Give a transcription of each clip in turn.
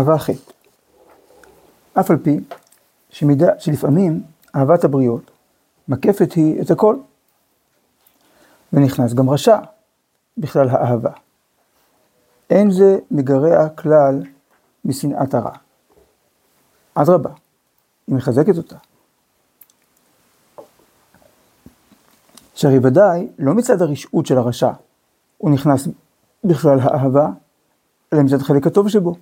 אהבה חטא. אף על פי שלפעמים אהבת הבריות מקפת היא את הכל. ונכנס גם רשע בכלל האהבה. אין זה מגרע כלל משנאת הרע. אדרבה, היא מחזקת אותה. שהרי ודאי לא מצד הרשעות של הרשע הוא נכנס בכלל האהבה, אלא מצד חלק הטוב שבו.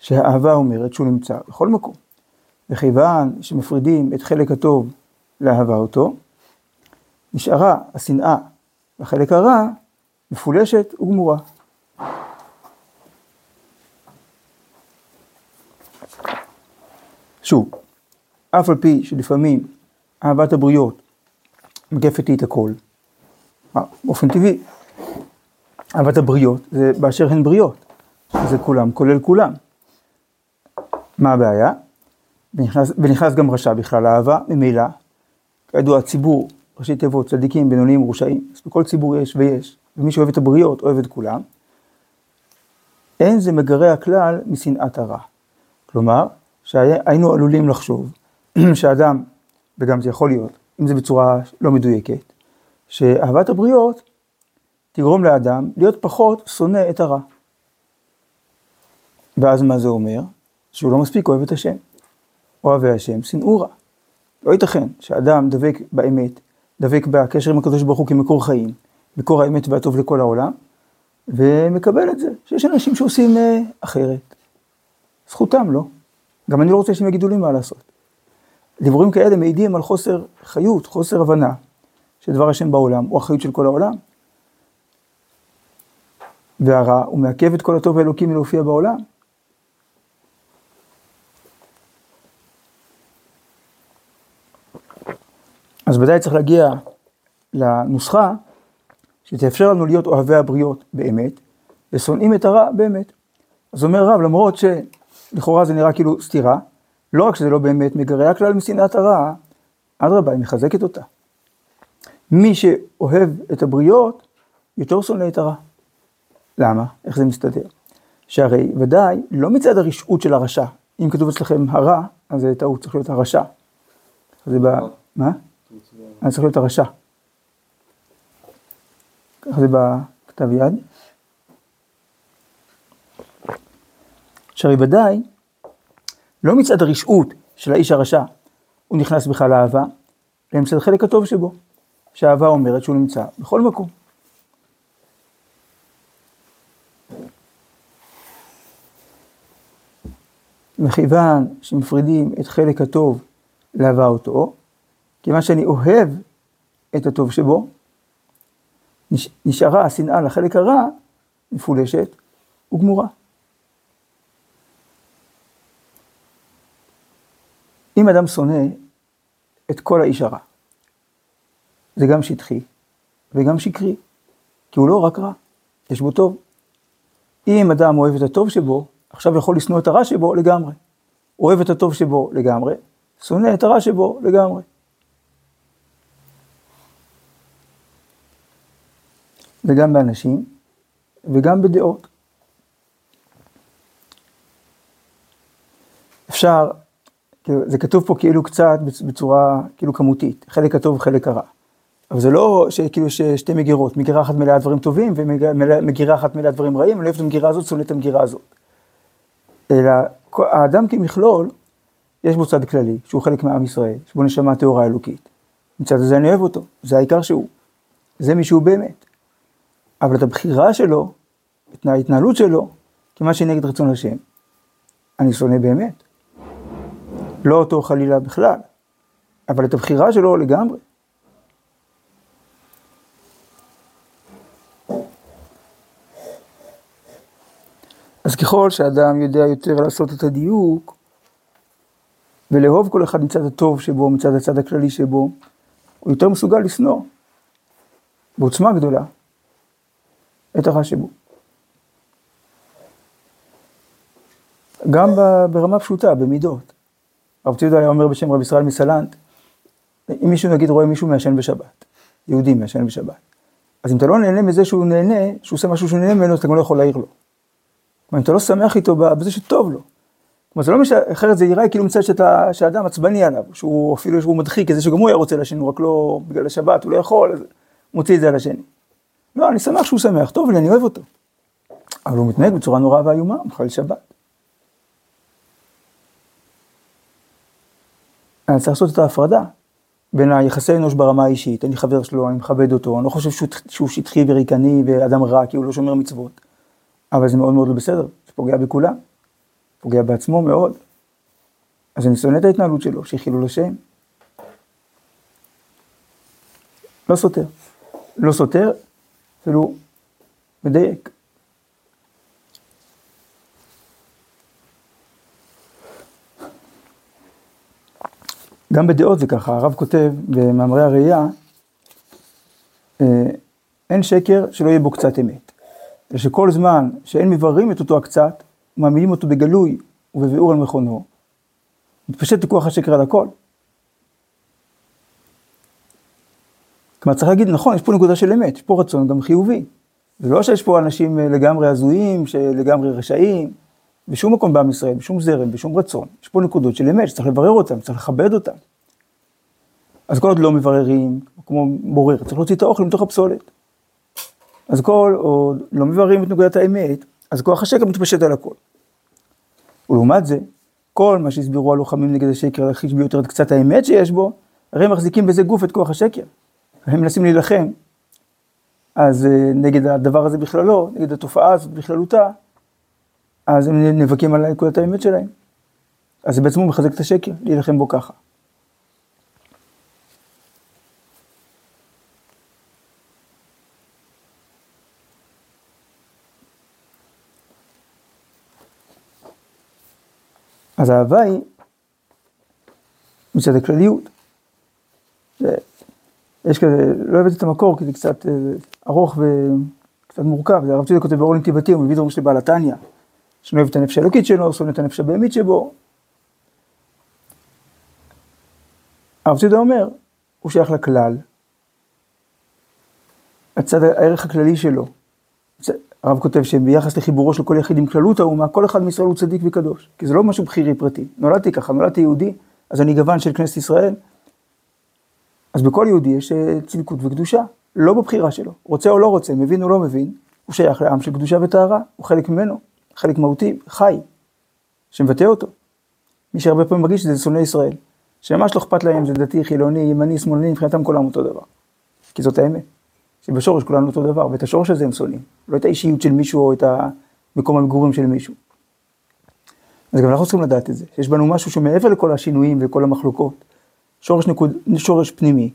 שהאהבה אומרת שהוא נמצא בכל מקום. וכיוון שמפרידים את חלק הטוב לאהבה אותו, נשארה השנאה לחלק הרע מפולשת וגמורה. שוב, אף על פי שלפעמים אהבת הבריות מגפת היא את הכל, באופן טבעי, אהבת הבריות זה באשר הן בריות, זה כולם, כולל כולם. מה הבעיה? ונכנס גם רשע בכלל לאהבה, ממילא, כידוע הציבור, ראשי תיבות, צדיקים, בינוניים, רושעים, אז בכל ציבור יש ויש, ומי שאוהב את הבריות אוהב את כולם, אין זה מגרע כלל משנאת הרע. כלומר, שהיינו עלולים לחשוב שאדם, וגם זה יכול להיות, אם זה בצורה לא מדויקת, שאהבת הבריות תגרום לאדם להיות פחות שונא את הרע. ואז מה זה אומר? שהוא לא מספיק אוהב את השם. אוהבי השם, שנאו רע. לא ייתכן שאדם דבק באמת, דבק בקשר עם הקדוש ברוך הוא כמקור חיים, מקור האמת והטוב לכל העולם, ומקבל את זה, שיש אנשים שעושים אחרת. זכותם לא. גם אני לא רוצה שהם יגידו לי מה לעשות. דברים כאלה מעידים על חוסר חיות, חוסר הבנה, שדבר השם בעולם הוא החיות של כל העולם. והרע הוא מעכב את כל הטוב האלוקי מלהופיע בעולם. אז ודאי צריך להגיע לנוסחה שתאפשר לנו להיות אוהבי הבריות באמת, ושונאים את הרע באמת. אז אומר רב, למרות שלכאורה זה נראה כאילו סתירה, לא רק שזה לא באמת מגרע כלל משנאת הרע, אדרבה, היא מחזקת אותה. מי שאוהב את הבריות, יותר שונא את הרע. למה? איך זה מסתדר? שהרי ודאי לא מצד הרשעות של הרשע. אם כתוב אצלכם הרע, אז זה טעות, צריך להיות הרשע. זה בא... מה? אני צריך להיות הרשע. ככה זה בכתב יד. שהרי ודאי, לא מצד הרשעות של האיש הרשע, הוא נכנס בכלל לאהבה, אלא מצד חלק הטוב שבו, שהאהבה אומרת שהוא נמצא בכל מקום. מכיוון שמפרידים את חלק הטוב לאהבה אותו, כיוון שאני אוהב את הטוב שבו, נשארה השנאה לחלק הרע, מפולשת וגמורה. אם אדם שונא את כל האיש הרע, זה גם שטחי וגם שקרי, כי הוא לא רק רע, יש בו טוב. אם אדם אוהב את הטוב שבו, עכשיו יכול לשנוא את הרע שבו לגמרי. אוהב את הטוב שבו לגמרי, שונא את הרע שבו לגמרי. זה גם באנשים וגם בדעות. אפשר, זה כתוב פה כאילו קצת בצורה כאילו כמותית, חלק הטוב חלק הרע. אבל זה לא שכאילו ששתי מגירות, מגירה אחת מלאה דברים טובים ומגירה אחת מלאה דברים רעים, אני אוהב את המגירה הזאת, שונא את המגירה הזאת. אלא האדם כמכלול, יש בו צד כללי, שהוא חלק מעם ישראל, שבו נשמה תאורה אלוקית. מצד הזה אני אוהב אותו, זה העיקר שהוא, זה מישהו באמת. אבל את הבחירה שלו, את ההתנהלות שלו, כמה שנגד רצון השם, אני שונא באמת. לא אותו חלילה בכלל, אבל את הבחירה שלו לגמרי. אז ככל שאדם יודע יותר לעשות את הדיוק, ולאהוב כל אחד מצד הטוב שבו, מצד הצד הכללי שבו, הוא יותר מסוגל לשנוא, בעוצמה גדולה, את הרע שבו. גם ברמה פשוטה, במידות. הרב צבי יהודה היה אומר בשם רב ישראל מסלנט, אם מישהו נגיד רואה מישהו מעשן בשבת, יהודי מעשן בשבת, אז אם אתה לא נהנה מזה שהוא נהנה, שהוא עושה משהו שהוא נהנה ממנו, אתה גם לא יכול להעיר לו. אם אתה לא שמח איתו בזה שטוב לו. כלומר, זה לא משהו, אחרת זה יראה כאילו מצד שהאדם עצבני עליו, שהוא אפילו שהוא מדחיק, איזה שגם הוא היה רוצה לשני, הוא רק לא, בגלל השבת, הוא לא יכול, אז מוציא את זה על השני. לא, אני שמח שהוא שמח, טוב לי, אני אוהב אותו. אבל הוא מתנהג בצורה נוראה ואיומה, מחלל שבת. אני צריך לעשות את ההפרדה בין היחסי אנוש ברמה האישית, אני חבר שלו, אני מכבד אותו, אני לא חושב שהוא שטחי וריקני ואדם רע, כי הוא לא שומר מצוות. אבל זה מאוד מאוד לא בסדר, זה פוגע בכולם, פוגע בעצמו מאוד. אז אני שונא את ההתנהלות שלו, שהיא חילול השם. לא סותר. לא סותר, אפילו מדייק. גם בדעות זה ככה, הרב כותב במאמרי הראייה, אין שקר שלא יהיה בו קצת אמת. ושכל זמן שאין מבררים את אותו הקצת, מעמידים אותו בגלוי ובביאור על מכונו, מתפשט לכוח השקר על הכל. כלומר, צריך להגיד, נכון, יש פה נקודה של אמת, יש פה רצון גם חיובי. זה לא שיש פה אנשים לגמרי הזויים, שלגמרי רשעים, בשום מקום בעם ישראל, בשום זרם, בשום רצון. יש פה נקודות של אמת, שצריך לברר אותם, צריך לכבד אותם. אז כל עוד לא מבררים, כמו בורר, צריך להוציא את האוכל מתוך הפסולת. אז כל עוד לא מבררים את נקודת האמת, אז כוח השקר מתפשט על הכל. ולעומת זה, כל מה שהסבירו הלוחמים נגד השקר, להחיש ביותר את קצת האמת שיש בו, הרי הם מחזיקים בזה גוף את כוח השקר. הם מנסים להילחם. אז נגד הדבר הזה בכללו, נגד התופעה הזאת בכללותה, אז הם נבקים על נקודת האמת שלהם. אז זה בעצמו מחזק את השקר, להילחם בו ככה. אז האהבה היא מצד הכלליות. יש כזה, לא הבאתי את המקור, כי זה קצת ארוך וקצת מורכב. זה הרב צודק כותב באור לנתיבתי, הוא מביא דרום של בעל התניא. שלא אוהב את הנפש האלוקית שלו, שונא את הנפש הבהמית שבו. הרב צודק אומר, הוא שייך לכלל. הצד הערך הכללי שלו. הרב כותב שביחס לחיבורו של כל יחיד עם כללות האומה, כל אחד מישראל הוא צדיק וקדוש. כי זה לא משהו בחירי פרטי. נולדתי ככה, נולדתי יהודי, אז אני גוון של כנסת ישראל. אז בכל יהודי יש צדקות וקדושה, לא בבחירה שלו. רוצה או לא רוצה, מבין או לא מבין, הוא שייך לעם של קדושה וטהרה, הוא חלק ממנו, חלק מהותי, חי, שמבטא אותו. מי שהרבה פעמים מרגיש שזה שונא ישראל, שממש לא אכפת להם, זה דתי, חילוני, ימני, שמאלני, מבחינתם כולם אותו דבר. כי זאת האמת. שבשורש כולנו אותו דבר, ואת השורש הזה הם שונאים. לא את האישיות של מישהו או את מקום המגורים של מישהו. אז גם אנחנו צריכים לדעת את זה, שיש בנו משהו שמעבר לכל השינויים וכל המחלוקות, שורש פנימי,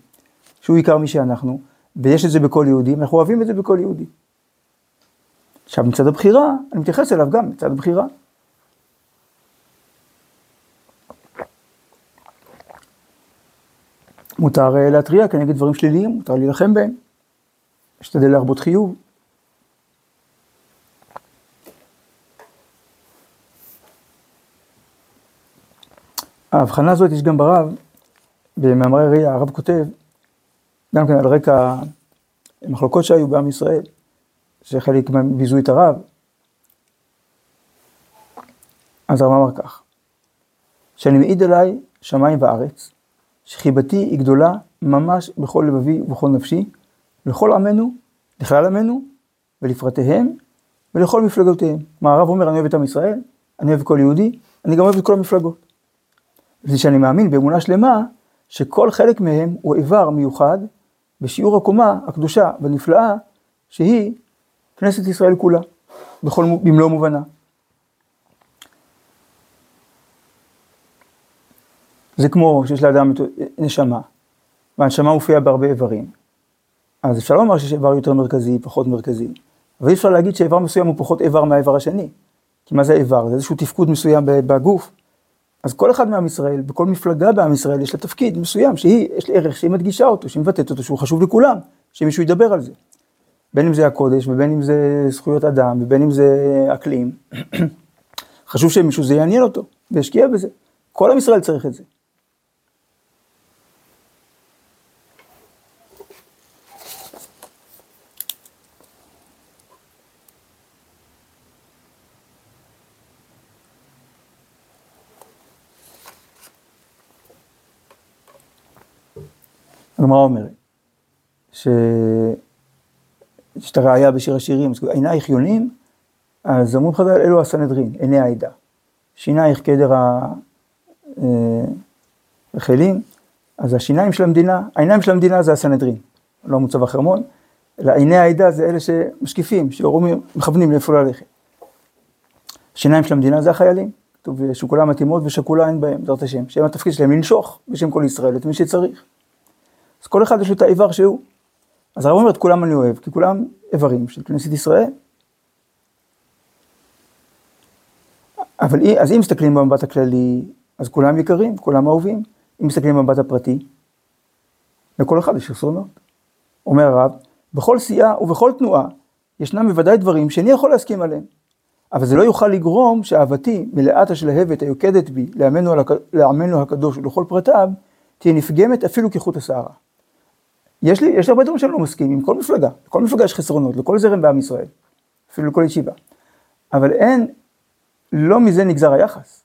שהוא עיקר מי שאנחנו, ויש את זה בכל יהודי, אנחנו אוהבים את זה בכל יהודי. עכשיו מצד הבחירה, אני מתייחס אליו גם מצד הבחירה. מותר להטריע כנגד דברים שליליים, מותר להילחם בהם. אשתדל להרבות חיוב. ההבחנה הזאת יש גם ברב, במאמרי הראייה, הרב כותב, גם כן על רקע מחלוקות שהיו בעם ישראל, שחלק ביזו את הרב. אז הרב אמר כך, שאני מעיד עליי שמיים וארץ, שחיבתי היא גדולה ממש בכל לבבי ובכל נפשי, לכל עמנו, לכלל עמנו, ולפרטיהם, ולכל מפלגותיהם. מה הרב אומר, אני אוהב את עם ישראל, אני אוהב כל יהודי, אני גם אוהב את כל המפלגות. זה שאני מאמין באמונה שלמה, שכל חלק מהם הוא איבר מיוחד, בשיעור הקומה, הקדושה והנפלאה, שהיא כנסת ישראל כולה, במלוא מובנה. זה כמו שיש לאדם נשמה, והנשמה הופיעה בהרבה איברים. אז אפשר לומר שיש איבר יותר מרכזי, פחות מרכזי. אבל אי אפשר להגיד שאיבר מסוים הוא פחות איבר מהאיבר השני. כי מה זה איבר? זה איזשהו תפקוד מסוים בגוף. אז כל אחד מעם ישראל, בכל מפלגה בעם ישראל, יש לה תפקיד מסוים, שיש לה ערך, שהיא מדגישה אותו, שהיא מבטאת אותו, שהוא חשוב לכולם, שמישהו ידבר על זה. בין אם זה הקודש, ובין אם זה זכויות אדם, ובין אם זה אקלים. חשוב שמישהו זה יעניין אותו, וישקיע בזה. כל עם ישראל צריך את זה. הגמרא אומרת, שיש את הראיה בשיר השירים, עינייך יונים, אז אמרו חז"ל, אלו הסנהדרין, עיני העדה. שינייך כעדר החלים, אז השיניים של המדינה, העיניים של המדינה זה הסנהדרין, לא מוצב החרמון, אלא עיני העדה זה אלה שמשקיפים, שהורים מכוונים לאיפה ללכת. השיניים של המדינה זה החיילים, כתוב שכולם מתאימות ושכולה אין בהם, דרת השם, שהם התפקיד שלהם לנשוך בשם כל ישראל, את מי שצריך. אז כל אחד יש לו את האיבר שהוא. אז הרב אומר את כולם אני אוהב, כי כולם איברים של כנסת ישראל. אבל אז אם מסתכלים במבט הכללי, אז כולם יקרים, כולם אהובים. אם מסתכלים במבט הפרטי, לכל אחד יש חסרונות. אומר הרב, בכל סיעה ובכל תנועה, ישנם בוודאי דברים שאני יכול להסכים עליהם. אבל זה לא יוכל לגרום שאהבתי מלאת השלהבת היוקדת בי, לעמנו הקדוש ולכל פרטיו, תהיה נפגמת אפילו כחוט השערה. יש לי הרבה דברים שאני לא מסכים עם כל מפלגה. לכל מפלגה יש חסרונות, לכל זרם בעם ישראל, אפילו לכל ישיבה. אבל אין, לא מזה נגזר היחס.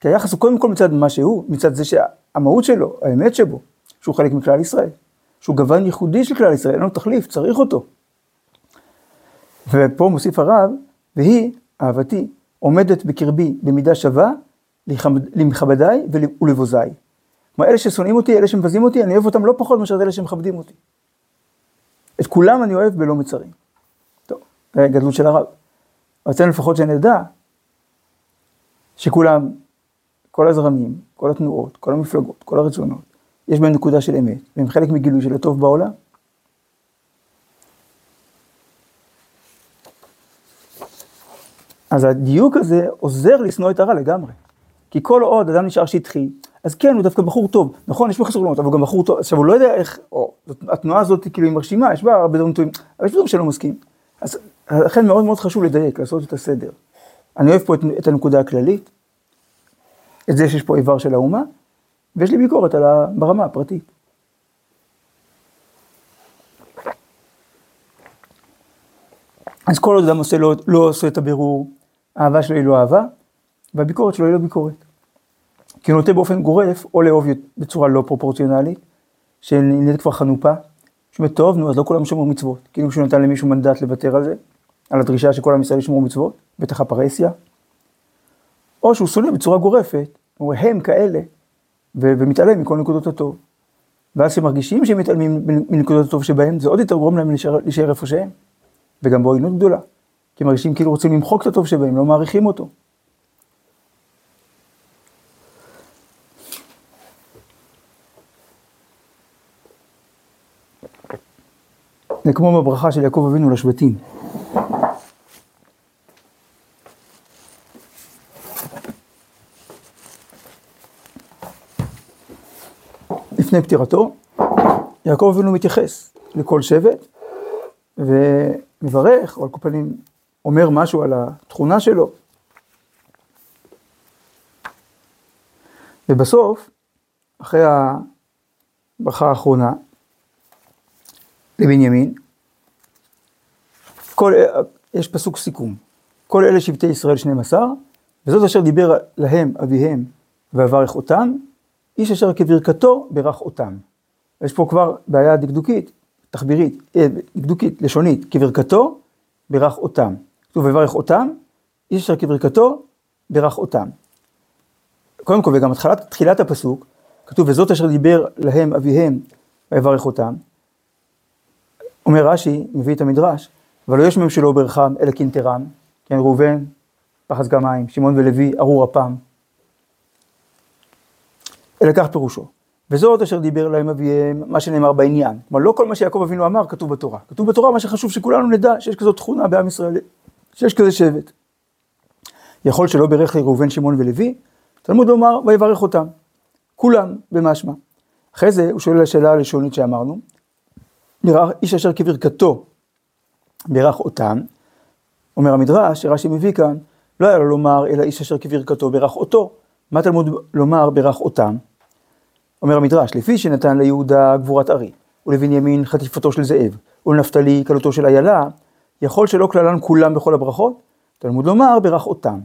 כי היחס הוא קודם כל מצד מה שהוא, מצד זה שהמהות שלו, האמת שבו, שהוא חלק מכלל ישראל, שהוא גוון ייחודי של כלל ישראל, אין לו תחליף, צריך אותו. ופה מוסיף הרב, והיא, אהבתי, עומדת בקרבי במידה שווה למכבדיי ולבוזיי. כלומר, אלה ששונאים אותי, אלה שמבזים אותי, אני אוהב אותם לא פחות מאשר אלה שמכבדים אותי. את כולם אני אוהב בלא מצרים. טוב, זה הגדלות של הרב. רצינו לפחות שנדע שכולם, כל הזרמים, כל התנועות, כל המפלגות, כל הרצונות, יש בהם נקודה של אמת, והם חלק מגילוי של הטוב בעולם. אז הדיוק הזה עוזר לשנוא את הרע לגמרי. כי כל עוד אדם נשאר שטחי, אז כן, הוא דווקא בחור טוב. נכון, יש בו חסרונות, אבל גם בחור טוב. עכשיו, הוא לא יודע איך, או, התנועה הזאת כאילו היא מרשימה, יש בה הרבה דברים טובים, אבל יש דברים שלא מסכים. אז לכן מאוד מאוד חשוב לדייק, לעשות את הסדר. אני אוהב פה את הנקודה הכללית, את זה שיש פה איבר של האומה, ויש לי ביקורת על ברמה הפרטית. אז כל עוד אדם עושה, לא עושה את הבירור, האהבה שלו היא לא אהבה, והביקורת שלו היא לא ביקורת. כי הוא נוטה באופן גורף, או לאהוב בצורה לא פרופורציונלית, שנהיית כבר חנופה, שאומר, טוב, נו, אז לא כולם שומרו מצוות. כאילו שהוא נתן למישהו מנדט לוותר על זה, על הדרישה שכל עם ישראל ישמרו מצוות, בטח הפרסיה. או שהוא שונא בצורה גורפת, הוא אומר, הם כאלה, ומתעלם מכל נקודות הטוב. ואז שמרגישים שהם מתעלמים מנקודות הטוב שבהם, זה עוד יותר גורם להם להישאר איפה שהם. וגם בו עינות גדולה, כי מרגישים כאילו רוצים למחוק את הטוב שבהם, לא מעריכים אותו. זה כמו בברכה של יעקב אבינו לשבטים. לפני פטירתו, יעקב אבינו מתייחס לכל שבט, ומברך, או על כל פנים אומר משהו על התכונה שלו. ובסוף, אחרי הברכה האחרונה, לבנימין, יש פסוק סיכום. כל אלה שבטי ישראל 12, וזאת אשר דיבר להם אביהם ועברך אותם, איש אשר כברכתו ברך אותם. יש פה כבר בעיה דקדוקית, תחבירית, דקדוקית, לשונית, כברכתו, ברך אותם. כתוב, וברך אותם, איש אשר כברכתו, ברך אותם. קודם כל, וגם תחילת הפסוק, כתוב, וזאת אשר דיבר להם אביהם, ויברך אותם. אומר רש"י, מביא את המדרש, אבל לא יש מהם שלא ברחם, אלא קינטרם, כן, ראובן, פחס גרמיים, שמעון ולוי, ארור הפעם. אלא כך פירושו. וזאת אשר דיבר להם אביהם, מה שנאמר בעניין. כלומר, לא כל מה שיעקב אבינו אמר כתוב בתורה. כתוב בתורה מה שחשוב שכולנו נדע, שיש כזאת תכונה בעם ישראל, שיש כזה שבט. יכול שלא ברך לראובן, שמעון ולוי, תלמוד לומר, ויברך אותם. כולם במשמע. אחרי זה הוא שואל לשאלה הראשונית שאמרנו, איש אשר כברכתו ברך אותם, אומר המדרש, שרש"י מביא כאן, לא היה לו לומר, אלא איש אשר כברכתו ברך אותו. מה תלמוד לומר ברך אותם? אומר המדרש, לפי שנתן ליהודה גבורת ארי, ולבנימין חטיפתו של זאב, ולנפתלי קלותו של איילה, יכול שלא כללן כולם בכל הברכות, תלמוד לומר ברך אותם.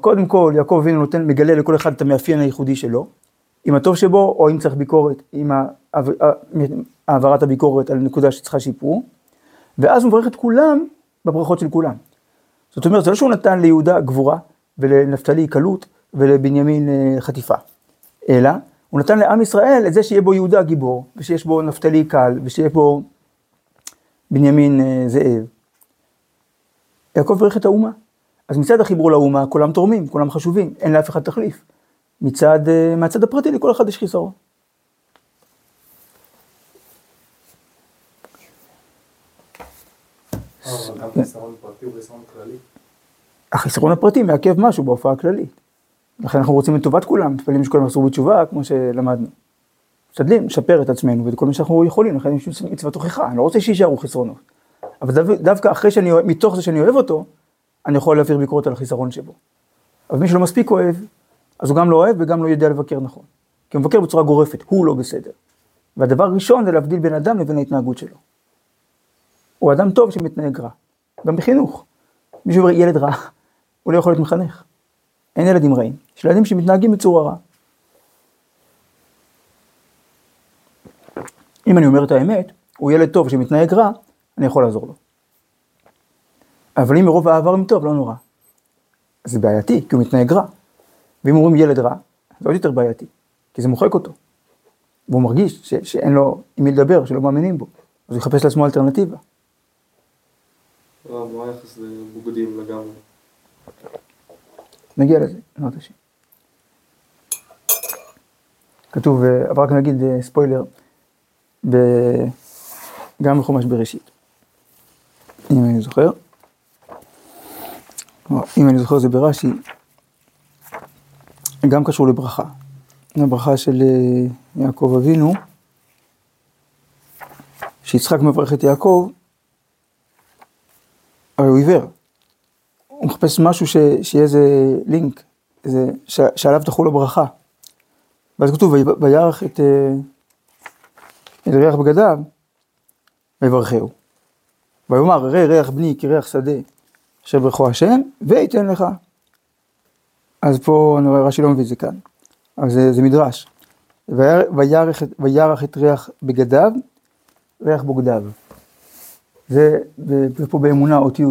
קודם כל, יעקב אבינו מגלה לכל אחד את המאפיין הייחודי שלו, עם הטוב שבו, או אם צריך ביקורת, עם העברת הביקורת על נקודה שצריכה שיפור, ואז הוא מברך את כולם בברכות של כולם. זאת אומרת, זה לא שהוא נתן ליהודה גבורה, ולנפתלי קלות, ולבנימין חטיפה. אלא, הוא נתן לעם ישראל את זה שיהיה בו יהודה גיבור, ושיש בו נפתלי קל, ושיהיה בו בנימין זאב. יעקב ברך את האומה. אז מצד החיבור לאומה, כולם תורמים, כולם חשובים, אין לאף אחד תחליף. מהצד הפרטי, לכל אחד יש חיסרו. אבל גם חיסרון פרטי הוא חיסרון כללי. החיסרון הפרטי מעכב משהו בהופעה הכללית. לכן אנחנו רוצים את טובת כולם, מטפלים שכולם עשו בתשובה, כמו שלמדנו. משתדלים, לשפר את עצמנו, ואת כל מה שאנחנו יכולים, לכן יש מצוות הוכחה, אני לא רוצה שישארו חסרונות. אבל דווקא אחרי שאני, מתוך זה שאני אוהב אותו, אני יכול להעביר ביקורת על החיסרון שבו. אבל מי שלא מספיק אוהב, אז הוא גם לא אוהב וגם לא יודע לבקר נכון. כי הוא מבקר בצורה גורפת, הוא לא בסדר. והדבר הראשון זה להבדיל בין אדם לבין ההתנהגות שלו. הוא אדם טוב שמתנהג רע. גם בחינוך. מי שאומר ילד רע, הוא לא יכול להיות מחנך. אין ילדים רעים. יש ילדים שמתנהגים בצורה רע. אם אני אומר את האמת, הוא ילד טוב שמתנהג רע, אני יכול לעזור לו. אבל אם מרוב העבר מטוב, לא נורא. אז זה בעייתי, כי הוא מתנהג רע. ואם אומרים ילד רע, זה עוד יותר בעייתי, כי זה מוחק אותו. והוא מרגיש שאין לו עם מי לדבר, שלא מאמינים בו. אז הוא יחפש לעצמו אלטרנטיבה. רב, מה היחס לבוגדים לגמרי? נגיע לזה, נראה את השם. כתוב, אבל רק נגיד ספוילר, גם בחומש בראשית. אם אני זוכר. אם אני זוכר זה ברש"י, גם קשור לברכה. הברכה של יעקב אבינו, שיצחק מברך את יעקב, הרי הוא עיוור. הוא מחפש משהו שיהיה איזה לינק, שעליו תחול הברכה. ואז כתוב, וירח את ריח בגדיו, ויברכהו. ויאמר, ראה ריח בני כריח שדה, אשר ברכו השם, וייתן לך. אז פה אני רואה רש"י לא מביא את זה כאן, אז זה מדרש. וירח את ריח בגדיו, ריח בוגדיו. זה פה באמונה אות י'.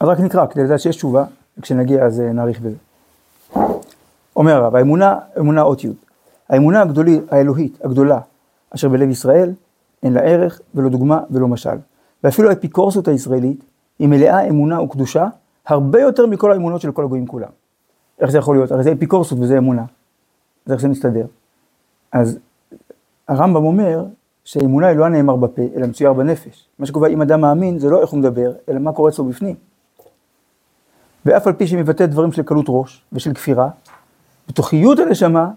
אז רק נקרא, כדי לדעת שיש תשובה, וכשנגיע אז נאריך בזה. אומר הרב, האמונה אות י'. האמונה האלוהית הגדולה, אשר בלב ישראל, אין לה ערך ולא דוגמה ולא משל. ואפילו האפיקורסות הישראלית היא מלאה אמונה וקדושה, הרבה יותר מכל האמונות של כל הגויים כולם. איך זה יכול להיות? הרי זה אפיקורסות וזה אמונה. זה איך זה מסתדר. אז הרמב"ם אומר שהאמונה היא לא הנאמר בפה, אלא מצויר בנפש. מה שקובע אם אדם מאמין זה לא איך הוא מדבר, אלא מה קורה אצלו בפנים. ואף על פי שמבטא דברים של קלות ראש ושל כפירה, בתוכיות הנשמה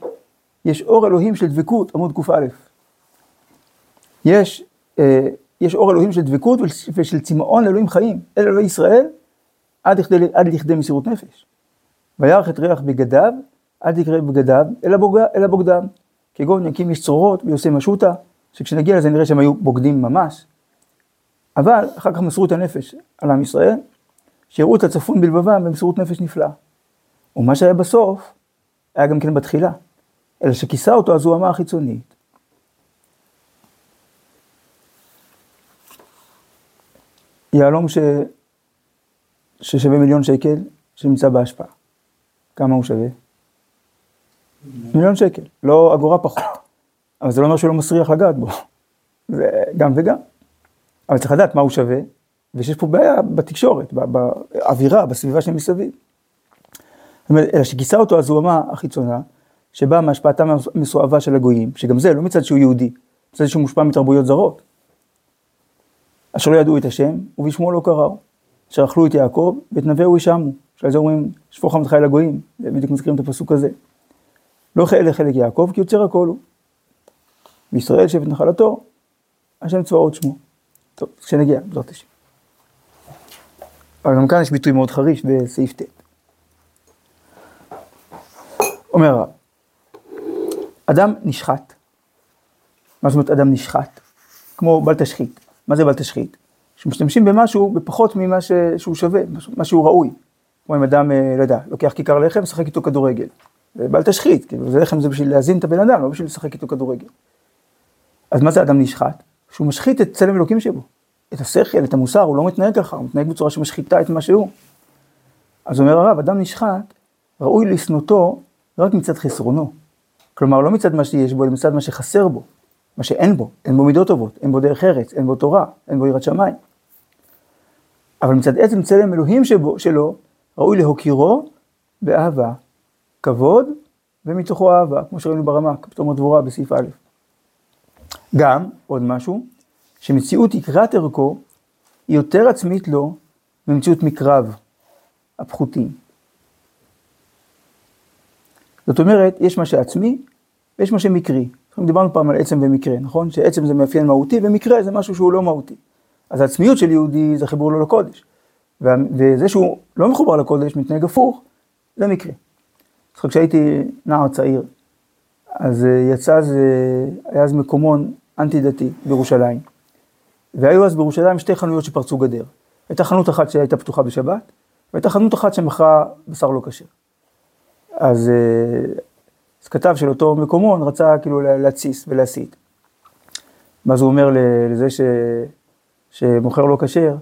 יש אור אלוהים של דבקות, עמוד ק"א. יש אור אלוהים של דבקות ושל צמאון לאלוהים חיים, אל אלוהי ישראל, עד לכדי מסירות נפש. וירח את ריח בגדיו, עד יקרא בגדיו, אל הבוגדיו. כגון יקים יש צרורות ויוסי משוטה, שכשנגיע לזה נראה שהם היו בוגדים ממש. אבל אחר כך מסירות הנפש על עם ישראל, שיראו את הצפון בלבבם במסירות נפש נפלאה. ומה שהיה בסוף, היה גם כן בתחילה. אלא שכיסה אותו הזוהמה החיצונית. יהלום ששווה 1,000,000 שקל, שנמצא בהשפעה. כמה הוא שווה? 1,000,000 שקל, לא אגורה פחות. אבל זה לא אומר שהוא לא מסריח לגעת בו. זה גם וגם. אבל צריך לדעת מה הוא שווה, ושיש פה בעיה בתקשורת, באווירה, בסביבה שמסביב. זאת אומרת, אלא שכיסה אותו הזוהמה החיצונה, שבאה מהשפעתה המסואבה של הגויים, שגם זה לא מצד שהוא יהודי, מצד שהוא מושפע מתרבויות זרות. אשר לא ידעו את השם, ובשמו לא קראו. אשר אכלו את יעקב, ואת נווהו ישעמו. שעל זה אומרים, שפוך חמתך אל הגויים. בדיוק מזכירים את הפסוק הזה. לא חלק חלק יעקב, כי יוצר הכל הוא. בישראל שבט נחלתו, השם צבאות שמו. טוב, כשנגיע, בעזרת השם. אבל גם כאן יש ביטוי מאוד חריש בסעיף ט'. אומר הרב, אדם נשחט. מה זאת אומרת אדם נשחט? כמו בל תשחית. מה זה בל תשחית? שמשתמשים במשהו בפחות ממה שהוא שווה, מה שהוא ראוי. כמו אם אדם, לא יודע, לוקח כיכר לחם, שחק איתו כדורגל. בעל תשחית, כאילו, זה לחם זה בשביל להזין את הבן אדם, לא בשביל לשחק איתו כדורגל. אז מה זה אדם נשחט? שהוא משחית את צלם אלוקים שבו, את השכל, את המוסר, הוא לא מתנהג ככה, הוא מתנהג בצורה שמשחיתה את מה שהוא. אז אומר הרב, אדם נשחט, ראוי לסנותו רק מצד חסרונו. כלומר, לא מצד מה שיש בו, אלא מצד מה שחסר בו, מה שאין בו, אין בו מידות טובות, אין בו דרך ארץ, אין בו תורה, אין בו יראת שמיים. אבל מצד עצם צלם אלוהים שלו, ראוי להוקירו באהבה, כבוד, ומתוכו אהבה, כמו שראינו ברמה, כפתום הדבורה בסעיף א'. גם, עוד משהו, שמציאות יקרת ערכו היא יותר עצמית לו ממציאות מקרב הפחותים. זאת אומרת, יש מה שעצמי ויש מה שמקרי. דיברנו פעם על עצם ומקרה, נכון? שעצם זה מאפיין מהותי ומקרה זה משהו שהוא לא מהותי. אז העצמיות של יהודי זה חיבור לו לקודש. וזה שהוא לא מחובר לקודש, מתנהג הפוך, זה מקרה. אז כשהייתי נער צעיר, אז היה אז מקומון אנטי דתי בירושלים. והיו אז בירושלים שתי חנויות שפרצו גדר. הייתה חנות אחת שהייתה פתוחה בשבת, והייתה חנות אחת שמכרה בשר לא כשר. אז כתב של אותו מקומון רצה כאילו להציס ולהסית. ואז הוא אומר לזה שמוכר לא כשר,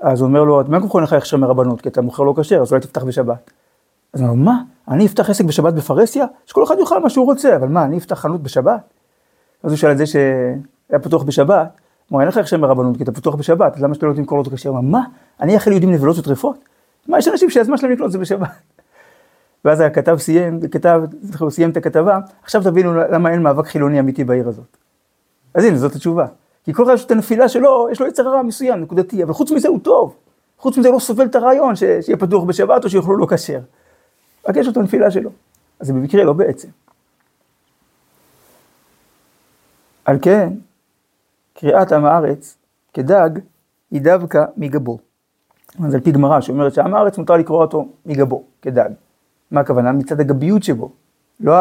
אז הוא אומר לו, מה כמוכן לך יחשר מרבנות? כי אתה מוכר לא כשר, אז אולי תפתח בשבת. אז הוא אומר, מה? אני אפתח עסק בשבת בפרסיה? שכל אחד יאכל מה שהוא רוצה, אבל מה, אני אפתח חנות בשבת? אז הוא שאל את זה שהיה פתוח בשבת, אמר, אין לך יחשר מרבנות, כי אתה פתוח בשבת, אז למה שאתה לא תמכור לא כשר? מה? אני אכל יהודים נבלות וטרפות? מה, יש אנשים שהזמן שלהם לקנות זה בשבת? ואז הכתב סיים את הכתבה, עכשיו תבינו למה אין מאבק חילוני אמיתי בעיר הזאת. אז הנה, זאת התשובה. כי כל אחד שאת הנפילה שלו, יש לו יצר הרע מסוים, נקודתי, אבל חוץ מזה הוא טוב. חוץ מזה הוא לא סובל את הרעיון שיהיה פתוח בשבת או שיוכלו לו כשר. רק יש לו את הנפילה שלו. אז זה במקרה לא בעצם. על כן, קריאת עם הארץ כדג היא דווקא מגבו. אז על פי גמרא שאומרת שעם הארץ מותר לקרוא אותו מגבו, כדג. מה הכוונה? מצד הגביות שבו, לא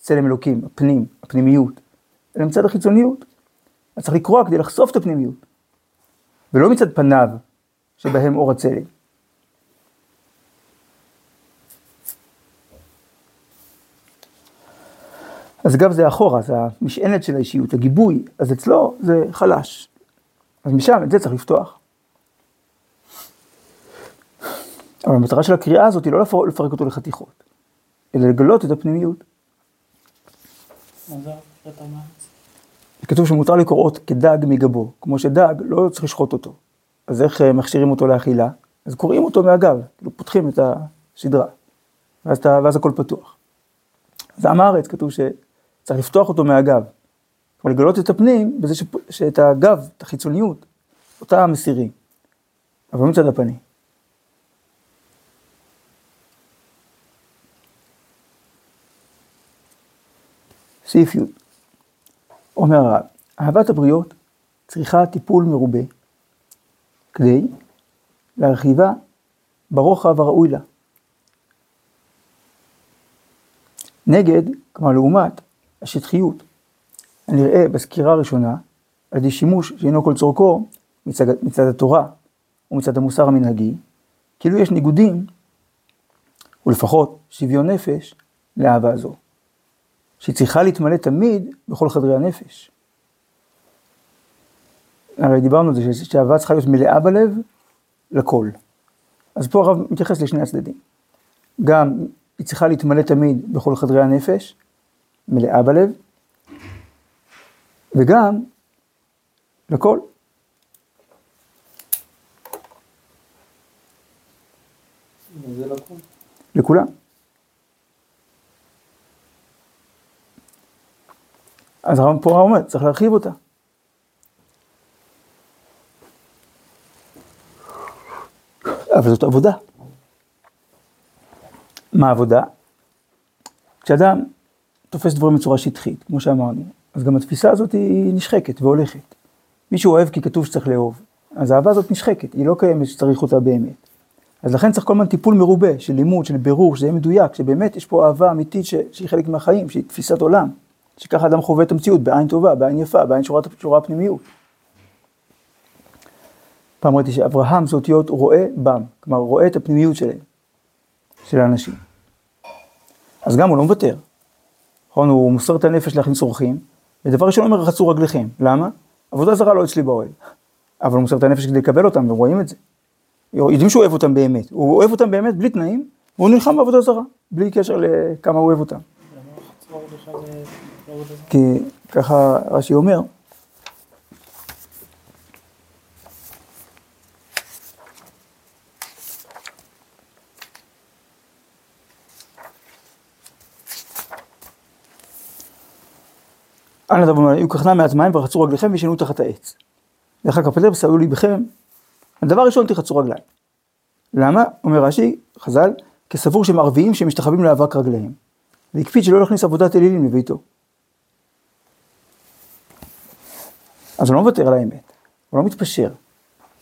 הצלם אלוקים, הפנים, הפנימיות, אלא מצד החיצוניות. אז צריך לקרוא כדי לחשוף את הפנימיות, ולא מצד פניו שבהם אור הצלם. אז גב זה אחורה, זה המשענת של האישיות, הגיבוי, אז אצלו זה חלש. אז משם את זה צריך לפתוח. אבל המטרה של הקריאה הזאת היא לא לפרק אותו לחתיכות, אלא לגלות את הפנימיות. כתוב שמותר לקרוא כדג מגבו, כמו שדג לא צריך לשחוט אותו. אז איך מכשירים אותו לאכילה? אז קוראים אותו מהגב, כאילו פותחים את השדרה, ואז הכל פתוח. אז עם הארץ כתוב שצריך לפתוח אותו מהגב, אבל לגלות את הפנים בזה שאת הגב, את החיצוניות, אותה מסירים, אבל מצד הפנים. סעיף י' אומר הרב, אהבת הבריות צריכה טיפול מרובה כדי להרחיבה ברוחב הראוי לה. נגד, כלומר לעומת, השטחיות הנראה בסקירה הראשונה על ידי שימוש שאינו כל צורכו מצד התורה ומצד המוסר המנהגי, כאילו יש ניגודים ולפחות שוויון נפש לאהבה זו. שהיא צריכה להתמלא תמיד בכל חדרי הנפש. הרי דיברנו על זה שהאהבה צריכה להיות מלאה בלב לכל. אז פה הרב מתייחס לשני הצדדים. גם היא צריכה להתמלא תמיד בכל חדרי הנפש, מלאה בלב, וגם לכל. זה לכל? לכולם. אז הרב פה אומר, צריך להרחיב אותה. אבל זאת עבודה. מה העבודה? כשאדם תופס דברים בצורה שטחית, כמו שאמרנו, אז גם התפיסה הזאת היא נשחקת והולכת. מישהו אוהב כי כתוב שצריך לאהוב, אז האהבה הזאת נשחקת, היא לא קיימת שצריך אותה באמת. אז לכן צריך כל מיני טיפול מרובה של לימוד, של בירור, שזה מדויק, שבאמת יש פה אהבה אמיתית שהיא חלק מהחיים, שהיא תפיסת עולם. שככה אדם חווה את המציאות, בעין טובה, בעין יפה, בעין שורה הפנימיות. פעם ראיתי שאברהם זה אותיות רואה בם, כלומר רואה את הפנימיות שלהם, של האנשים. אז גם הוא לא מוותר. נכון, הוא מוסר את הנפש להכין צורכים, ודבר ראשון אומר, רחצו רגליכם. למה? עבודה זרה לא אצלי באוהל. אבל הוא מוסר את הנפש כדי לקבל אותם, ורואים את זה. יודעים שהוא אוהב אותם באמת. הוא אוהב אותם באמת בלי תנאים, והוא נלחם בעבודה זרה, בלי קשר לכמה הוא אוהב אותם. כי ככה רש"י אומר, היו כחנה מעט מים ורחצו רגליכם וישנו תחת העץ. ואחר כפתר וסעו ליבכם. הדבר הראשון תרחצו רגליים. למה? אומר רש"י, חז"ל, כסבור שהם ערביים שמשתחווים לאבק רגליהם. והקפיד שלא להכניס עבודת אלילים לביתו. אז הוא לא מוותר על האמת. הוא לא מתפשר.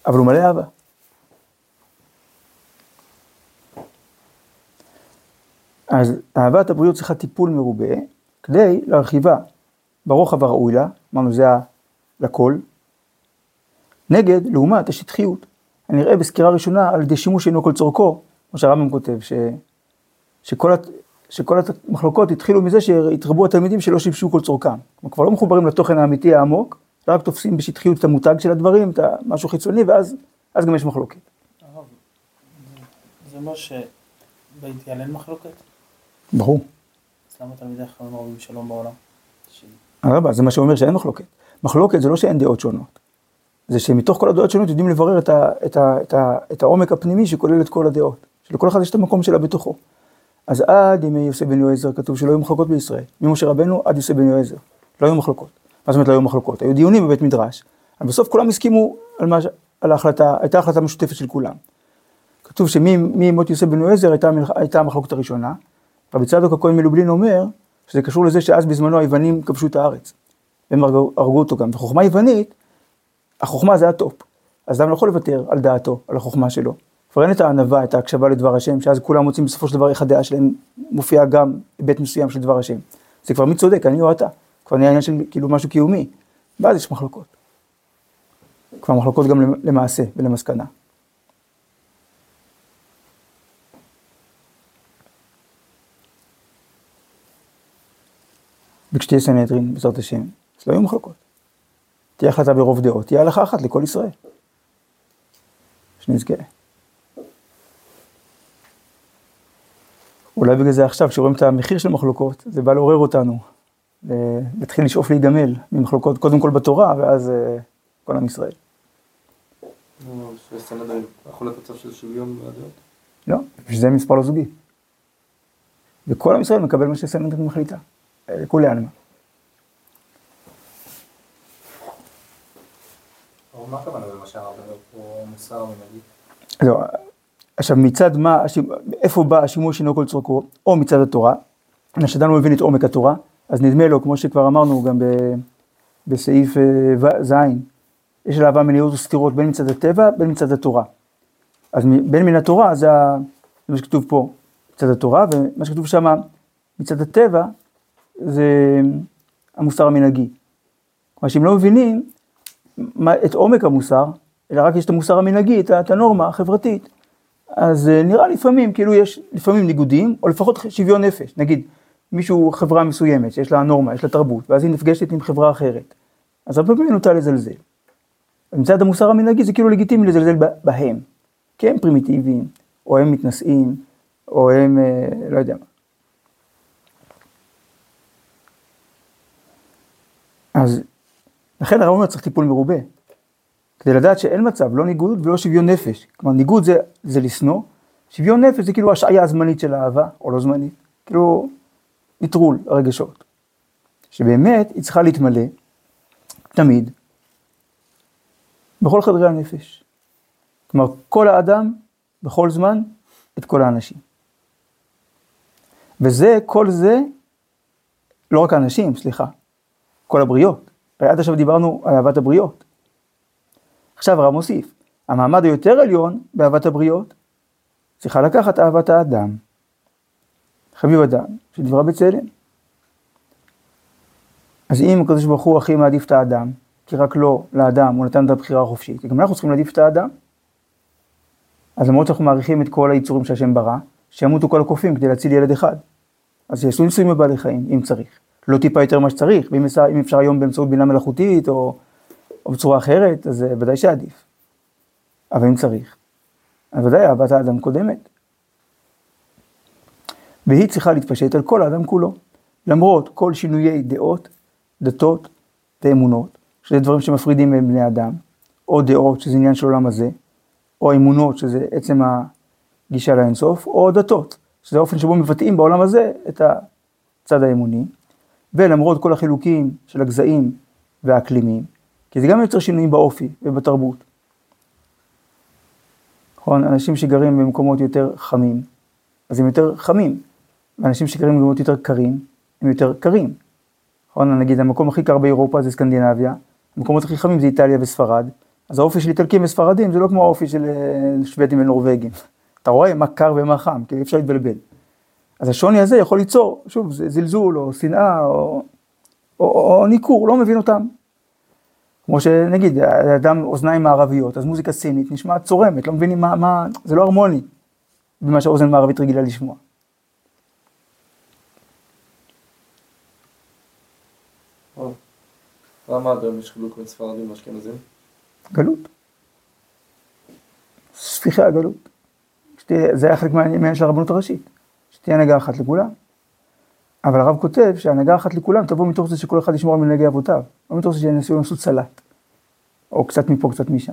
אבל הוא מלא אהבה. אז אהבת הבריות צריכה טיפול מרובה כדי להרחיבה. ברוחב הראוי לה, אמרנו זה לכל, נגד, לעומת, השטחיות, אני אראה בסקירה ראשונה על ידי שימוש אינו כל צורכו, כמו שהרמב"ם כותב, שכל המחלוקות התחילו מזה שהתרבו התלמידים שלא שימשו כל צורכם, כלומר כבר לא מחוברים לתוכן האמיתי העמוק, רק תופסים בשטחיות את המותג של הדברים, את משהו חיצוני, ואז גם יש מחלוקת. זה אומר שבהתייעלן מחלוקת? ברור. אצלם התלמידי החכמים רבים שלום בעולם. הרבה, זה מה שאומר שאין מחלוקת. מחלוקת זה לא שאין דעות שונות. זה שמתוך כל הדעות שונות יודעים לברר את העומק הפנימי שכולל את כל הדעות. שלכל אחד יש את המקום שלה בתוכו. אז עד ימי יוסף בן יועזר כתוב שלא היו מחלוקות בישראל. ממשה רבנו עד יוסף בן יועזר. לא היו מחלוקות. מה זאת אומרת לא היו מחלוקות? היו דיונים בבית מדרש. אבל בסוף כולם הסכימו על ההחלטה, הייתה החלטה משותפת של כולם. כתוב שמות יוסף בן יועזר הייתה המחלוקת הראשונה. רבי צדוק הכהן מלובלין אומר, שזה קשור לזה שאז בזמנו היוונים כבשו את הארץ, והם הרגו אותו גם. וחוכמה היוונית, החוכמה זה הטופ. אז אדם לא יכול לוותר על דעתו, על החוכמה שלו. כבר אין את הענווה, את ההקשבה לדבר השם, שאז כולם מוצאים בסופו של דבר איך הדעה שלהם מופיעה גם בבית מסוים של דבר השם. זה כבר מי צודק, אני או אתה. כבר נהיה עניין של כאילו משהו קיומי. ואז יש מחלוקות. כבר מחלוקות גם למעשה ולמסקנה. וכשתהיה סנהדרין, בעזרת השם, אז לא יהיו מחלוקות. תהיה החלטה ברוב דעות, תהיה הלכה אחת לכל ישראל. שנזכה. אולי בגלל זה עכשיו, כשרואים את המחיר של מחלוקות, זה בא לעורר אותנו. להתחיל לשאוף להיגמל ממחלוקות, קודם כל בתורה, ואז כל עם ישראל. סנהדרין, יכול לתצב של שוויון והדעות? לא, שזה מספר לא זוגי. וכל עם ישראל מקבל מה שסנהדרין מחליטה. כולי עלמה. מה הכוונה במשל הרבה פה מוסר ומגיד? לא, עכשיו מצד מה, איפה בא השימוש אינו כל צורכו, או מצד התורה, כשאדם לא מבין את עומק התורה, אז נדמה לו, כמו שכבר אמרנו גם בסעיף ז', יש לאהבה מניעות וסתירות בין מצד הטבע, בין מצד התורה. אז בין מן התורה, זה מה שכתוב פה, מצד התורה, ומה שכתוב שם, מצד הטבע, זה המוסר המנהגי. כלומר, שאם לא מבינים את עומק המוסר, אלא רק יש את המוסר המנהגי, את הנורמה החברתית, אז נראה לפעמים, כאילו יש לפעמים ניגודים, או לפחות שוויון נפש. נגיד, מישהו חברה מסוימת, שיש לה נורמה, יש לה תרבות, ואז היא נפגשת עם חברה אחרת. אז הרבה פעמים נוטה לזלזל. ומצד המוסר המנהגי זה כאילו לגיטימי לזלזל בהם. כי הם פרימיטיביים, או הם מתנשאים, או הם, לא יודע מה. אז לכן הרב אומר צריך טיפול מרובה, כדי לדעת שאין מצב, לא ניגוד ולא שוויון נפש. כלומר, ניגוד זה לסנוע, שוויון נפש זה כאילו השעיה הזמנית של האהבה, או לא זמנית, כאילו נטרול הרגשות. שבאמת היא צריכה להתמלא תמיד בכל חדרי הנפש. כלומר, כל האדם, בכל זמן, את כל האנשים. וזה, כל זה, לא רק האנשים, סליחה. כל הבריות. עד עכשיו דיברנו על אהבת הבריות. עכשיו הרב מוסיף, המעמד היותר עליון באהבת הבריות, צריכה לקחת אהבת האדם. חביב אדם, שדברה בצלם. אז אם הקדוש ברוך הוא הכי מעדיף את האדם, כי רק לא לאדם, הוא נתן את הבחירה החופשית. גם אנחנו צריכים להעדיף את האדם. אז למרות שאנחנו מעריכים את כל היצורים שהשם ברא, שימותו כל הקופים כדי להציל ילד אחד. אז יעשו ניסויים בבעלי חיים, אם צריך. לא טיפה יותר מה שצריך, ואם אפשר היום באמצעות בינה מלאכותית, או בצורה אחרת, אז ודאי שעדיף. אבל אם צריך. אז ודאי, אהבת האדם קודמת. והיא צריכה להתפשט על כל האדם כולו. למרות כל שינויי דעות, דתות ואמונות, שזה דברים שמפרידים בין בני אדם, או דעות שזה עניין של עולם הזה, או אמונות שזה עצם הגישה לאינסוף, או דתות, שזה האופן שבו מבטאים בעולם הזה את הצד האמוני, ולמרות כל החילוקים של הגזעים והאקלימים, כי זה גם יוצר שינויים באופי ובתרבות. נכון, אנשים שגרים במקומות יותר חמים, אז הם יותר חמים, ואנשים שגרים במקומות יותר קרים, הם יותר קרים. נכון, נגיד, המקום הכי קר באירופה זה סקנדינביה, המקומות הכי חמים זה איטליה וספרד, אז האופי של איטלקים וספרדים זה לא כמו האופי של שוודים ונורבגים. אתה רואה מה קר ומה חם, כי אפשר להתבלבל. אז השוני הזה יכול ליצור, שוב, זלזול או שנאה או ניכור, לא מבין אותם. כמו שנגיד, אדם אוזניים מערביות, אז מוזיקה סינית נשמעת צורמת, לא מבינים מה, זה לא הרמוני, במה שהאוזן מערבית רגילה לשמוע. למה אדם יש חילוק מספרדים ואשכנזים? גלות. ספיחי הגלות. זה היה חלק מהעניין של הרבנות הראשית. שתהיה הנהגה אחת לכולם. אבל הרב כותב שההנהגה אחת לכולם תבוא מתוך זה שכל אחד ישמור על מנהגי אבותיו. לא מתוך זה שינסו לעשות סלט. או קצת מפה, קצת משם.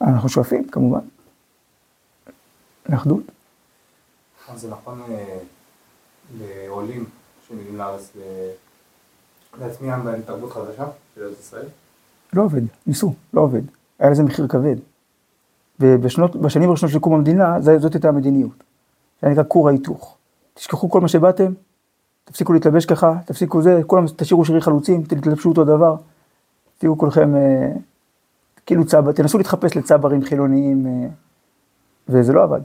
אנחנו שואפים, כמובן. לאחדות. אז זה נכון לעולים שמגיעים לארץ להצמיע בהם תרבות חדשה של ארץ ישראל? לא עובד, ניסו, לא עובד. היה לזה מחיר כבד. ובשנים הראשונות של קום המדינה, זאת הייתה המדיניות. זה נקרא כור ההיתוך. תשכחו כל מה שבאתם, תפסיקו להתלבש ככה, תפסיקו זה, תשאירו שירי חלוצים, תתלבשו אותו דבר, תהיו כולכם, כאילו צבא, תנסו להתחפש לצברים חילוניים, וזה לא עבד.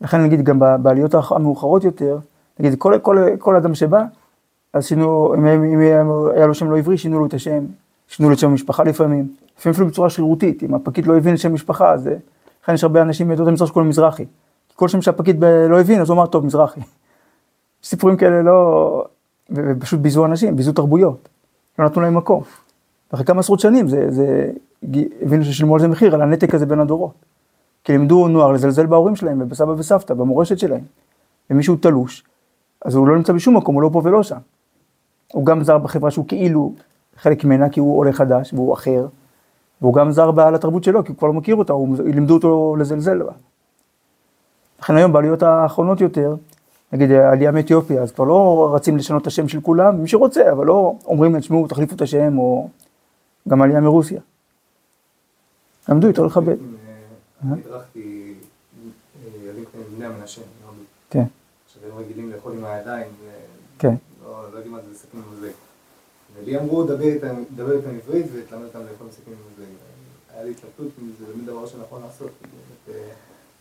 לכן נגיד גם בעליות המאוחרות יותר, נגיד כל אדם שבא, אז שינו, אם היה לו שם לא עברי, שינו לו את השם, שינו לו את שם המשפחה לפעמים. לפעמים אפילו בצורה שרירותית, אם הפקיד לא הבין את שם משפחה, אז לכן יש הרבה אנשים מידעות המזרח שכולם מזרחי. כל שם שהפקיד לא הבין, אז הוא אמר, טוב, מזרחי. סיפורים כאלה לא... ופשוט ביזו אנשים, ביזו תרבויות. לא נתנו להם מקום. ואחרי כמה עשרות שנים, הבינו ששילמו על זה מחיר, על הנתק הזה בין הדורות. כי לימדו נוער לזלזל בהורים שלהם, ובסבא וסבתא, במורשת שלהם. ומישהו תלוש, אז הוא לא נמצא בשום מקום, הוא לא פה ולא שם. הוא גם זר בחברה שהוא כאילו חלק ממנה, כי הוא עולה חדש והוא אחר, והוא גם זר בעל התרבות שלו, כי הוא כבר לא מכיר אותה, לימדו אותו לזלזל בה. לכן היום בעליות האחרונות יותר, נגיד עלייה מאתיופיה, אז כבר לא רצים לשנות את השם של כולם, מי שרוצה, אבל לא אומרים להם, שמעו, תחליפו את השם, או גם עלייה מרוסיה. למדו יותר לכבד. הדרכתי ילדים בני המנשה, כן. שהם רגילים לאכול עם הידיים, כן. לא יודעים מה זה סכין מוזג. ולי אמרו, דבר איתם עברית ותלמד אותם לאכול סכין מוזג. היה לי התלבטות, זה באמת דבר שנכון לעשות.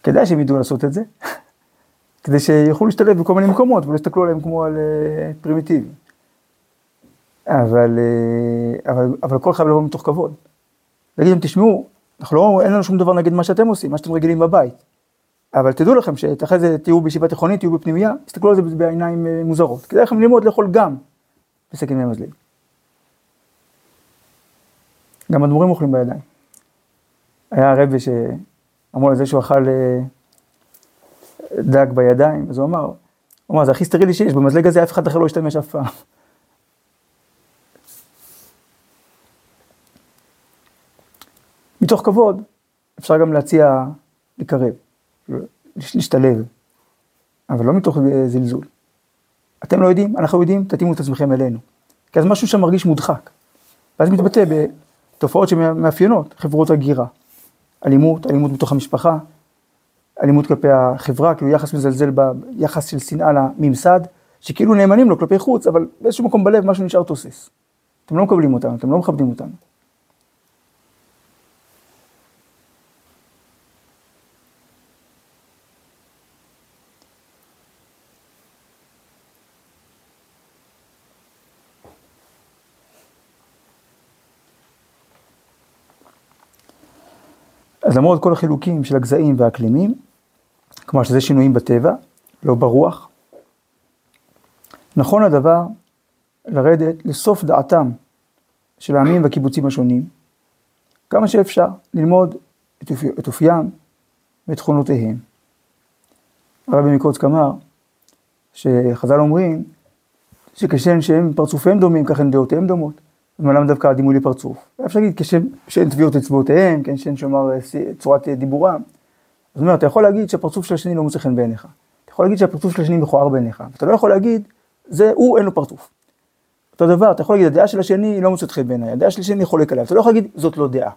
כדאי שהם ידעו לעשות את זה, כדי שיוכלו להשתלב בכל מיני מקומות, ולא יסתכלו עליהם כמו על פרימיטיבי. אבל הכל חייב לבוא מתוך כבוד. להגיד, אם תשמעו, אין לנו שום דבר נגד מה שאתם עושים, מה שאתם רגילים בבית. אבל תדעו לכם שאחרי זה תהיו בישיבה תיכונית, תהיו בפנימיה, תסתכלו על זה בעיניים מוזרות. כדאי לכם ללמוד לאכול גם בסכין ומזלג. גם אדמו"רים אוכלים בידיים. היה הרבי שאמרו על זה שהוא אכל דג בידיים, אז הוא אמר, זה הכי סטרילי שיש, במזלג הזה אף אחד אחר לא ישתמש אף פעם. מתוך כבוד אפשר גם להציע לקרב. להשתלב, אבל לא מתוך זלזול. אתם לא יודעים, אנחנו יודעים, תתאימו את עצמכם אלינו. כי אז משהו שם מרגיש מודחק. ואז מתבטא בתופעות שמאפיינות, חברות הגירה. אלימות בתוך המשפחה, אלימות כלפי החברה, כאילו יחס מזלזל ביחס של שנאה לממסד, שכאילו נאמנים לו כלפי חוץ, אבל באיזשהו מקום בלב משהו נשאר תוסס. אתם לא מקבלים אותנו, אתם לא מכבדים אותנו. אז למרות כל החילוקים של הגזעים והאקלימים, כלומר שזה שינויים בטבע, לא ברוח, נכון הדבר לרדת לסוף דעתם של העמים והקיבוצים השונים, כמה שאפשר ללמוד את אופיים ואת תכונותיהם. הרבי מקוצק אמר שחז"ל אומרים שכשם שהם פרצופיהם דומים, כך הן דעותיהם דומות. ומעלם דווקא הדימוי לפרצוף. אפשר להגיד כשאין טביעות אצבעותיהם, כשאין שומר צורת דיבורם. זאת אומרת, אתה יכול להגיד שהפרצוף של השני לא מוצא חן בעיניך. אתה יכול להגיד שהפרצוף של השני מכוער בעיניך. אתה לא יכול להגיד, זה הוא, אין לו פרצוף. אותו דבר, אתה יכול להגיד, הדעה של השני היא לא מוצאת חן בעיניי, הדעה של השני חולק עליו. אתה לא יכול להגיד, זאת לא דעה.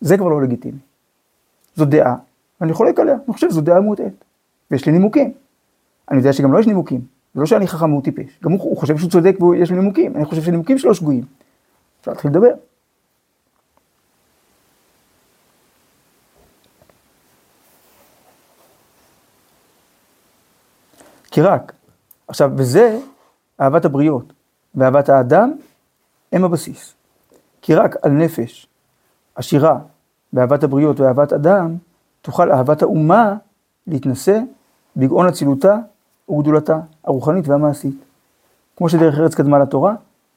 זה כבר לא לגיטימי. זאת דעה, ואני חולק עליה. אני חושב, זאת דעה מוטעית. ויש לי נימוקים. אני יודע שגם לא יש נימוקים. זה לא שאני חכם, הוא טיפש. גם הוא חושב שהוא צודק ויש לו נימוקים. אני חושב שנימוקים שלו שגויים. אפשר להתחיל לדבר. כי רק, עכשיו, וזה אהבת הבריות ואהבת האדם הם הבסיס. כי רק על נפש עשירה באהבת הבריות ואהבת אדם תוכל אהבת האומה להתנסה בגאון הצילותה וגדולתה הרוחנית והמעשית. כמו שדרך ארץ קדמה לתורה,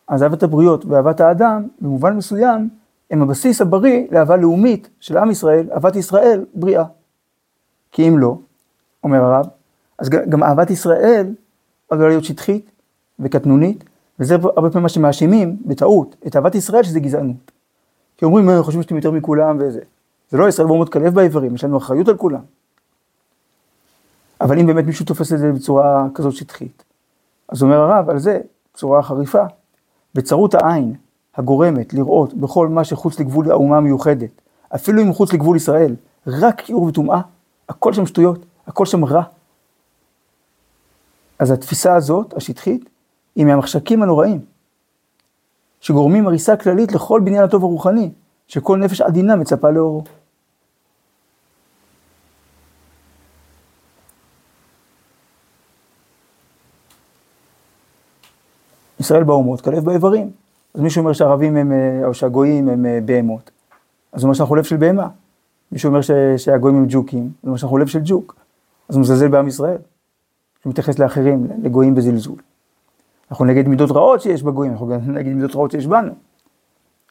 אז אהבת הבריות ואהבת האדם, במובן מסוים, הם הבסיס הבריא לאהבה לאומית של עם ישראל, אהבת ישראל בריאה. כי אם לא, אומר הרב, אז גם אהבת ישראל עלולה להיות שטחית וקטנונית, וזה הרבה פעמים מה שמאשימים בטעות את אהבת ישראל שזה גזענות. כי אומרים, חושבים שאתם יותר מכולם וזה. זה לא ישראל, בואו מאוד כלב בעברים, יש לנו אחריות על כולם. אבל אם באמת מישהו תופס את זה בצורה כזאת שטחית, אז אומר הרב על זה, בצורה חריפה, בצרות העין הגורמת לראות בכל מה שחוץ לגבול האומה המיוחדת, אפילו אם חוץ לגבול ישראל, רק כיעור וטומאה, הכל שם שטויות, הכל שם רע. אז התפיסה הזאת, השטחית, היא מהמחשכים הנוראים, שגורמים הריסה כללית לכל בניין הטוב הרוחני, שכל נפש עדינה מצפה לאורו. ישראל באומות, כלב באיברים. אז מישהו אומר שהערבים הם, או שהגויים הם בהמות. אז זה אומר שאנחנו לב של בהמה. מישהו אומר שהגויים הם ג'וקים, זה אומר שאנחנו לב של ג'וק. אז הוא מזלזל בעם ישראל. הוא מתייחס לאחרים, לגויים בזלזול. אנחנו נגד מידות רעות שיש בגויים, אנחנו נגד מידות רעות שיש בנו.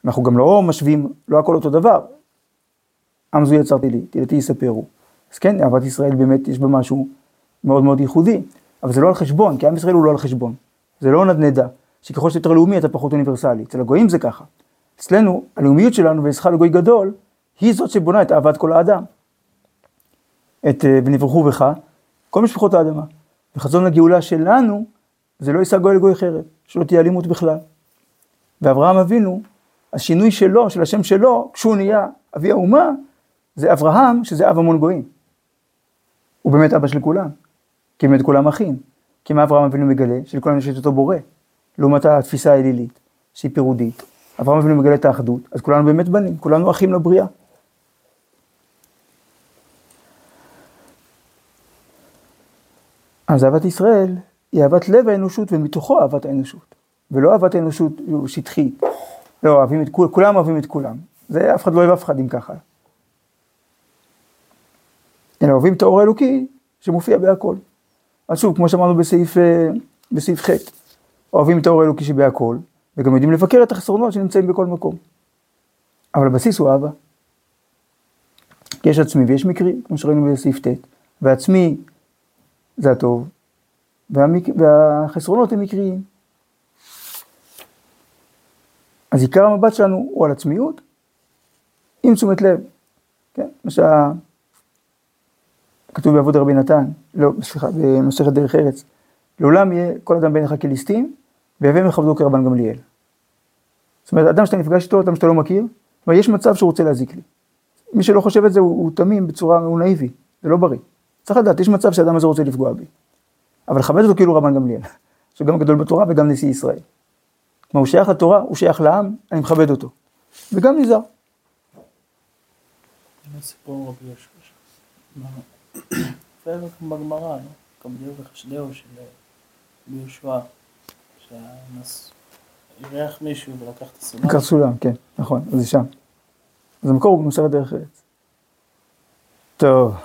אנחנו גם לא משווים, לא הכל אותו דבר. עם זו יצרתי לי, תהילתי יספרו. אז כן, אהבת ישראל באמת יש בה משהו מאוד מאוד ייחודי. אבל זה לא על חשבון, כי עם ישראל הוא לא על חשבון. זה לא נדנדה, שככל שיותר לאומי אתה פחות אוניברסלי. אצל הגויים זה ככה. אצלנו, הלאומיות שלנו וישחל לגוי גדול, היא זאת שבונה את אהבת כל האדם. את ונברכו בך, כל משפחות האדמה. וחזון הגאולה שלנו, זה לא ישא גוי לגוי חרב, שלא תהיה אלימות בכלל. ואברהם אבינו, השינוי שלו, של השם שלו, כשהוא נהיה אבי האומה, זה אברהם, שזה אב המון גויים. הוא באמת אבא של כולם, כי באמת כולם אחים. כי מה אברהם אבינו מגלה? שלכולם יש את אותו בורא. לעומת התפיסה האלילית, שהיא פירודית. אברהם אבינו מגלה את האחדות, אז כולנו באמת בנים, כולנו אחים לבריאה. אז אהבת ישראל היא אהבת לב האנושות ומתוכו אהבת האנושות. ולא אהבת האנושות שטחית. לא, אוהבים את כולם, כולם אוהבים את כולם. זה אף אחד לא אוהב אף אחד אם ככה. אלא אוהבים את האור האלוקי שמופיע בהכל. אז שוב, כמו שאמרנו בסעיף ח', אוהבים את האור האלוקי שבהכל, וגם יודעים לבקר את החסרונות שנמצאים בכל מקום. אבל הבסיס הוא אהבה. כי יש עצמי ויש מקרי, כמו שראינו בסעיף ט', והעצמי זה הטוב, והחסרונות הם מקריים. אז עיקר המבט שלנו הוא על עצמיות, עם תשומת לב. כן? כתוב בעבוד הרבי נתן, לא, סליחה, במסכת דרך ארץ, לעולם יהיה כל אדם בעיניך כליסטים, ויהווה מכבדו כרבן גמליאל. זאת אומרת, אדם שאתה נפגש איתו, אדם שאתה לא מכיר, זאת אומרת, יש מצב שהוא רוצה להזיק לי. מי שלא חושב את זה, הוא תמים בצורה, הוא נאיבי, זה לא בריא. צריך לדעת, יש מצב שהאדם הזה רוצה לפגוע בי. אבל לכבד אותו כאילו רבן גמליאל, שגם הגדול בתורה וגם נשיא ישראל. כלומר, הוא שייך לתורה, הוא שייך לעם, אני מכבד אותו. וגם נזהר. זה כמו בגמרא, כמדיר וחשדהו של רבי יהושע, שהנס אירח מישהו ולקח את הסולם. לקח סולם, כן, נכון, זה שם. אז המקור הוא במסכת דרך ארץ. טוב.